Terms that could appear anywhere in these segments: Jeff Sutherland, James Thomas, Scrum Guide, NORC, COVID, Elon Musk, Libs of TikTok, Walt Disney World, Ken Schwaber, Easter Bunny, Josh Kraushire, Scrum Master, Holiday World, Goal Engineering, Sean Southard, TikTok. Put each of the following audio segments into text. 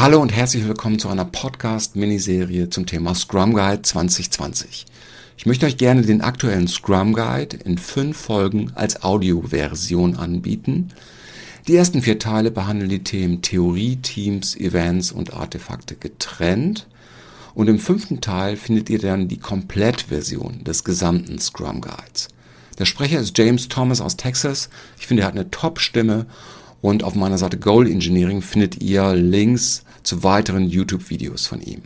Hallo und herzlich willkommen zu einer Podcast-Miniserie zum Thema Scrum Guide 2020. Ich möchte euch gerne den aktuellen Scrum Guide in 5 Folgen als Audioversion anbieten. Die ersten 4 Teile behandeln die Themen Theorie, Teams, Events und Artefakte getrennt. Und im 5. Teil findet ihr dann die Komplettversion des gesamten Scrum Guides. Der Sprecher ist James Thomas aus Texas. Ich finde, er hat eine Top-Stimme. Und auf meiner Seite Goal Engineering findet ihr Links zu weiteren YouTube-Videos von ihm.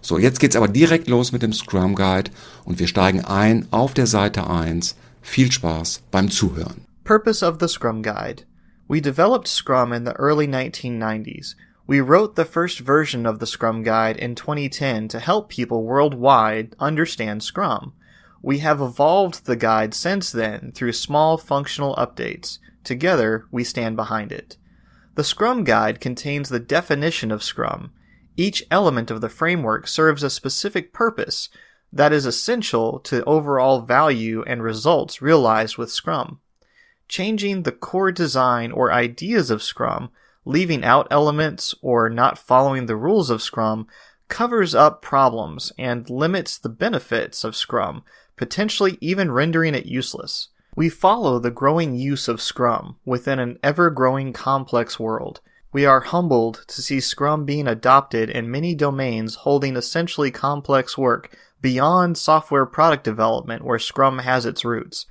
So, jetzt geht's aber direkt los mit dem Scrum Guide und wir steigen ein auf der Seite 1. Viel Spaß beim Zuhören. Purpose of the Scrum Guide. We developed Scrum in the early 1990s. We wrote the first version of the Scrum Guide in 2010 to help people worldwide understand Scrum. We have evolved the guide since then through small functional updates. Together, we stand behind it. The Scrum Guide contains the definition of Scrum. Each element of the framework serves a specific purpose that is essential to overall value and results realized with Scrum. Changing the core design or ideas of Scrum, leaving out elements, or not following the rules of Scrum covers up problems and limits the benefits of Scrum, potentially even rendering it useless. We follow the growing use of Scrum within an ever-growing complex world. We are humbled to see Scrum being adopted in many domains holding essentially complex work beyond software product development where Scrum has its roots.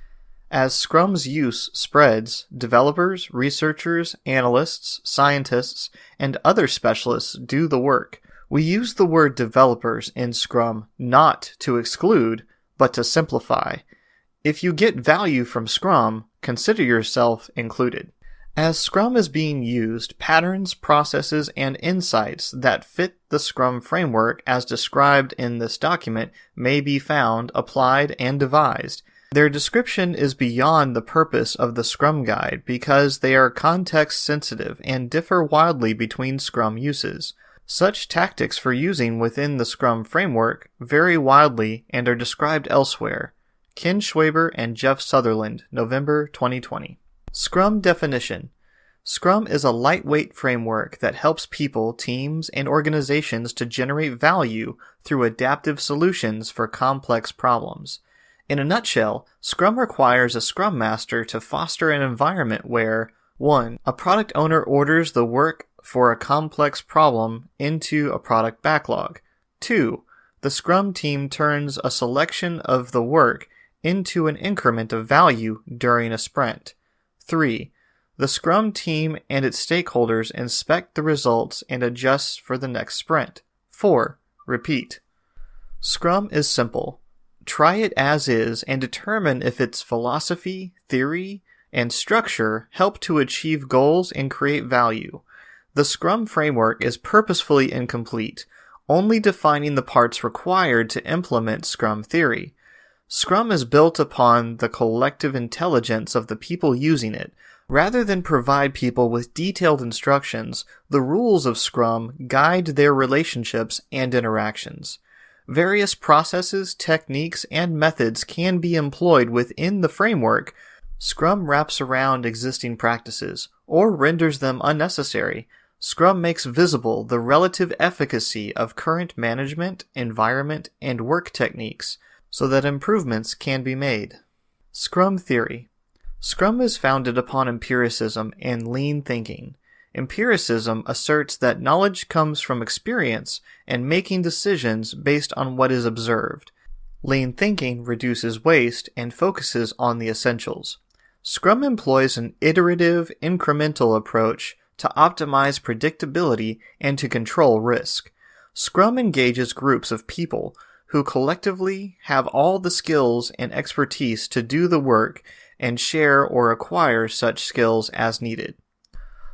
As Scrum's use spreads, developers, researchers, analysts, scientists, and other specialists do the work. We use the word developers in Scrum not to exclude, but to simplify. If you get value from Scrum, consider yourself included. As Scrum is being used, patterns, processes, and insights that fit the Scrum framework as described in this document may be found, applied, and devised. Their description is beyond the purpose of the Scrum Guide because they are context-sensitive and differ wildly between Scrum uses. Such tactics for using within the Scrum framework vary wildly and are described elsewhere. Ken Schwaber and Jeff Sutherland, November 2020. Scrum definition. Scrum is a lightweight framework that helps people, teams, and organizations to generate value through adaptive solutions for complex problems. In a nutshell, Scrum requires a Scrum Master to foster an environment where 1. A product owner orders the work for a complex problem into a product backlog. 2. The Scrum team turns a selection of the work into an increment of value during a sprint. 3. The Scrum team and its stakeholders inspect the results and adjust for the next sprint. 4. Repeat. Scrum is simple. Try it as is and determine if its philosophy, theory, and structure help to achieve goals and create value. The Scrum framework is purposefully incomplete, only defining the parts required to implement Scrum theory. Scrum is built upon the collective intelligence of the people using it. Rather than provide people with detailed instructions, the rules of Scrum guide their relationships and interactions. Various processes, techniques, and methods can be employed within the framework. Scrum wraps around existing practices, or renders them unnecessary. Scrum makes visible the relative efficacy of current management, environment, and work techniques, so that improvements can be made. Scrum theory. Scrum is founded upon empiricism and lean thinking. Empiricism asserts that knowledge comes from experience and making decisions based on what is observed. Lean thinking reduces waste and focuses on the essentials. Scrum employs an iterative, incremental approach to optimize predictability and to control risk. Scrum engages groups of people who collectively have all the skills and expertise to do the work and share or acquire such skills as needed.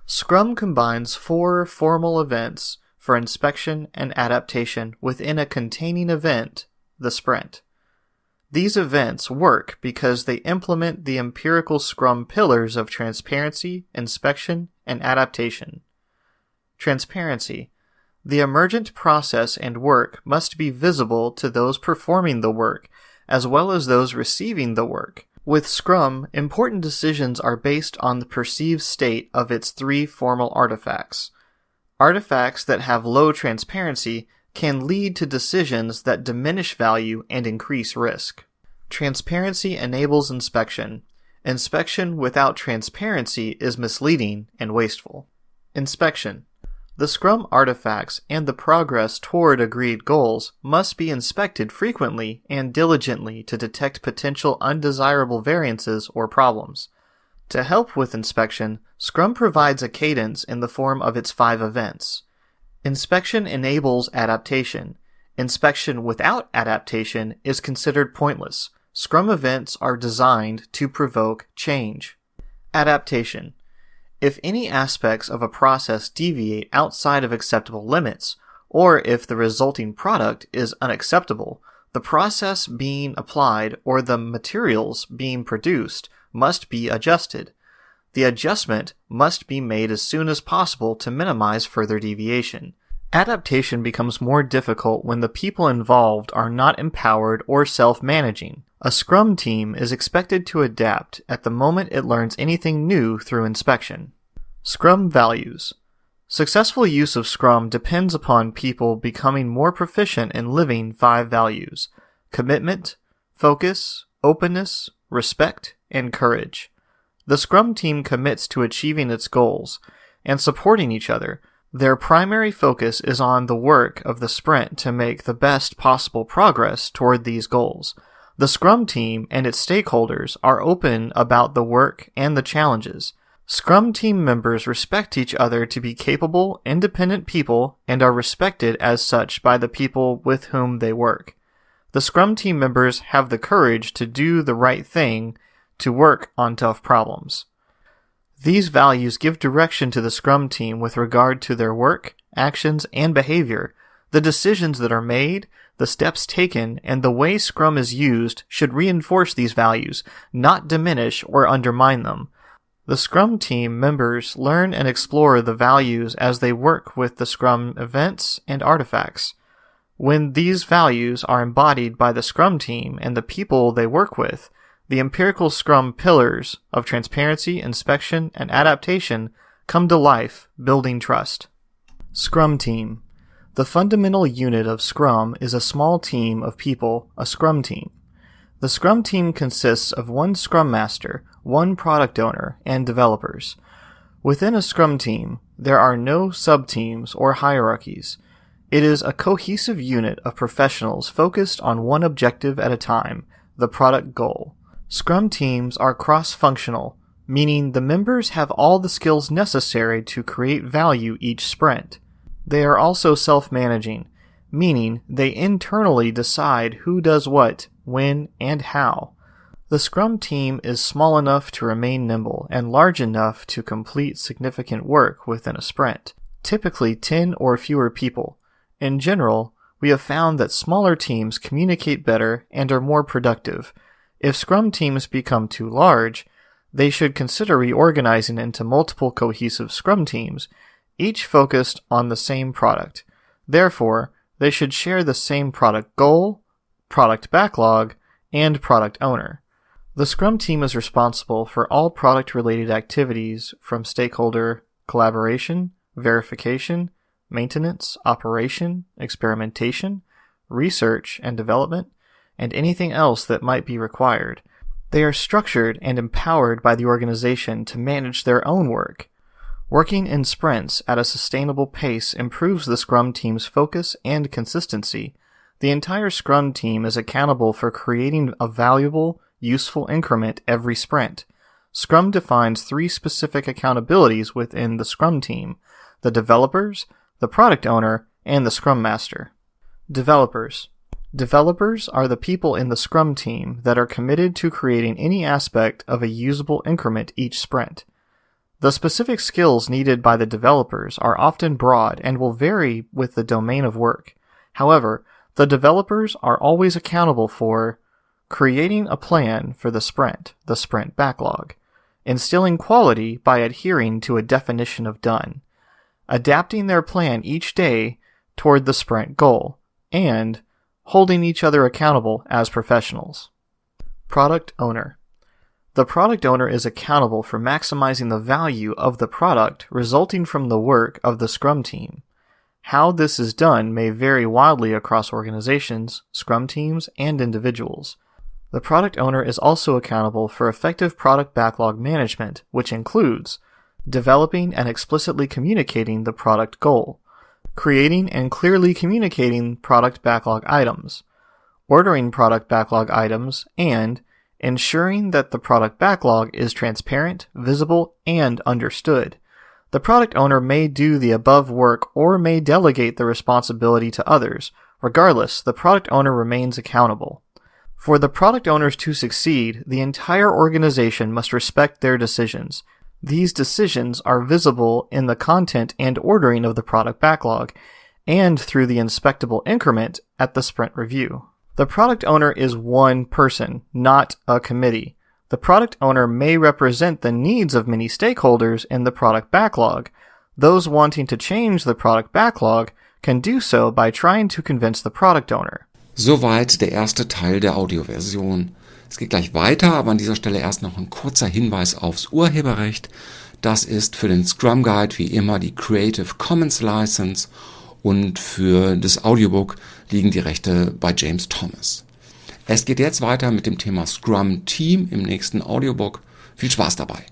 Scrum combines 4 formal events for inspection and adaptation within a containing event, the sprint. These events work because they implement the empirical Scrum pillars of transparency, inspection, and adaptation. Transparency. The emergent process and work must be visible to those performing the work, as well as those receiving the work. With Scrum, important decisions are based on the perceived state of its 3 formal artifacts. Artifacts that have low transparency can lead to decisions that diminish value and increase risk. Transparency enables inspection. Inspection without transparency is misleading and wasteful. Inspection. The Scrum artifacts and the progress toward agreed goals must be inspected frequently and diligently to detect potential undesirable variances or problems. To help with inspection, Scrum provides a cadence in the form of its 5 events. Inspection enables adaptation. Inspection without adaptation is considered pointless. Scrum events are designed to provoke change. Adaptation. If any aspects of a process deviate outside of acceptable limits, or if the resulting product is unacceptable, the process being applied or the materials being produced must be adjusted. The adjustment must be made as soon as possible to minimize further deviation. Adaptation becomes more difficult when the people involved are not empowered or self-managing. A Scrum team is expected to adapt at the moment it learns anything new through inspection. Scrum values. Successful use of Scrum depends upon people becoming more proficient in living 5 values: commitment, focus, openness, respect, and courage. The Scrum team commits to achieving its goals and supporting each other. Their primary focus is on the work of the sprint to make the best possible progress toward these goals. The Scrum team and its stakeholders are open about the work and the challenges. Scrum team members respect each other to be capable, independent people and are respected as such by the people with whom they work. The Scrum team members have the courage to do the right thing to work on tough problems. These values give direction to the Scrum team with regard to their work, actions, and behavior. The decisions that are made, the steps taken, and the way Scrum is used should reinforce these values, not diminish or undermine them. The Scrum team members learn and explore the values as they work with the Scrum events and artifacts. When these values are embodied by the Scrum team and the people they work with, the empirical Scrum pillars of transparency, inspection, and adaptation come to life, building trust. Scrum team. The fundamental unit of Scrum is a small team of people, a Scrum team. The Scrum team consists of 1 Scrum Master, 1 product owner, and developers. Within a Scrum team, there are no sub-teams or hierarchies. It is a cohesive unit of professionals focused on one objective at a time, the product goal. Scrum teams are cross-functional, meaning the members have all the skills necessary to create value each sprint. They are also self-managing, meaning they internally decide who does what, when, and how. The Scrum team is small enough to remain nimble and large enough to complete significant work within a sprint, typically 10 or fewer people. In general, we have found that smaller teams communicate better and are more productive. If Scrum teams become too large, they should consider reorganizing into multiple cohesive Scrum teams, each focused on the same product. Therefore, they should share the same product goal, product backlog, and product owner. The Scrum team is responsible for all product-related activities from stakeholder collaboration, verification, maintenance, operation, experimentation, research and development, and anything else that might be required. They are structured and empowered by the organization to manage their own work. Working in sprints at a sustainable pace improves the Scrum team's focus and consistency. The entire Scrum team is accountable for creating a valuable, useful increment every sprint. Scrum defines 3 specific accountabilities within the Scrum team: the developers, the product owner, and the Scrum Master. Developers. Developers are the people in the Scrum team that are committed to creating any aspect of a usable increment each sprint. The specific skills needed by the developers are often broad and will vary with the domain of work. However, the developers are always accountable for creating a plan for the sprint backlog, instilling quality by adhering to a definition of done, adapting their plan each day toward the sprint goal, and holding each other accountable as professionals. Product owner. The product owner is accountable for maximizing the value of the product resulting from the work of the Scrum team. How this is done may vary wildly across organizations, Scrum teams, and individuals. The product owner is also accountable for effective product backlog management, which includes developing and explicitly communicating the product goal, creating and clearly communicating product backlog items, ordering product backlog items, and ensuring that the product backlog is transparent, visible, and understood. The product owner may do the above work or may delegate the responsibility to others. Regardless, the product owner remains accountable. For the product owners to succeed, the entire organization must respect their decisions. These decisions are visible in the content and ordering of the product backlog, and through the inspectable increment at the sprint review. The product owner is one person, not a committee. The product owner may represent the needs of many stakeholders in the product backlog. Those wanting to change the product backlog can do so by trying to convince the product owner. Soweit der erste Teil der Audioversion. Es geht gleich weiter, aber an dieser Stelle erst noch ein kurzer Hinweis aufs Urheberrecht. Das ist für den Scrum Guide wie immer die Creative Commons License. Und für das Audiobook liegen die Rechte bei James Thomas. Es geht jetzt weiter mit dem Thema Scrum Team im nächsten Audiobook. Viel Spaß dabei!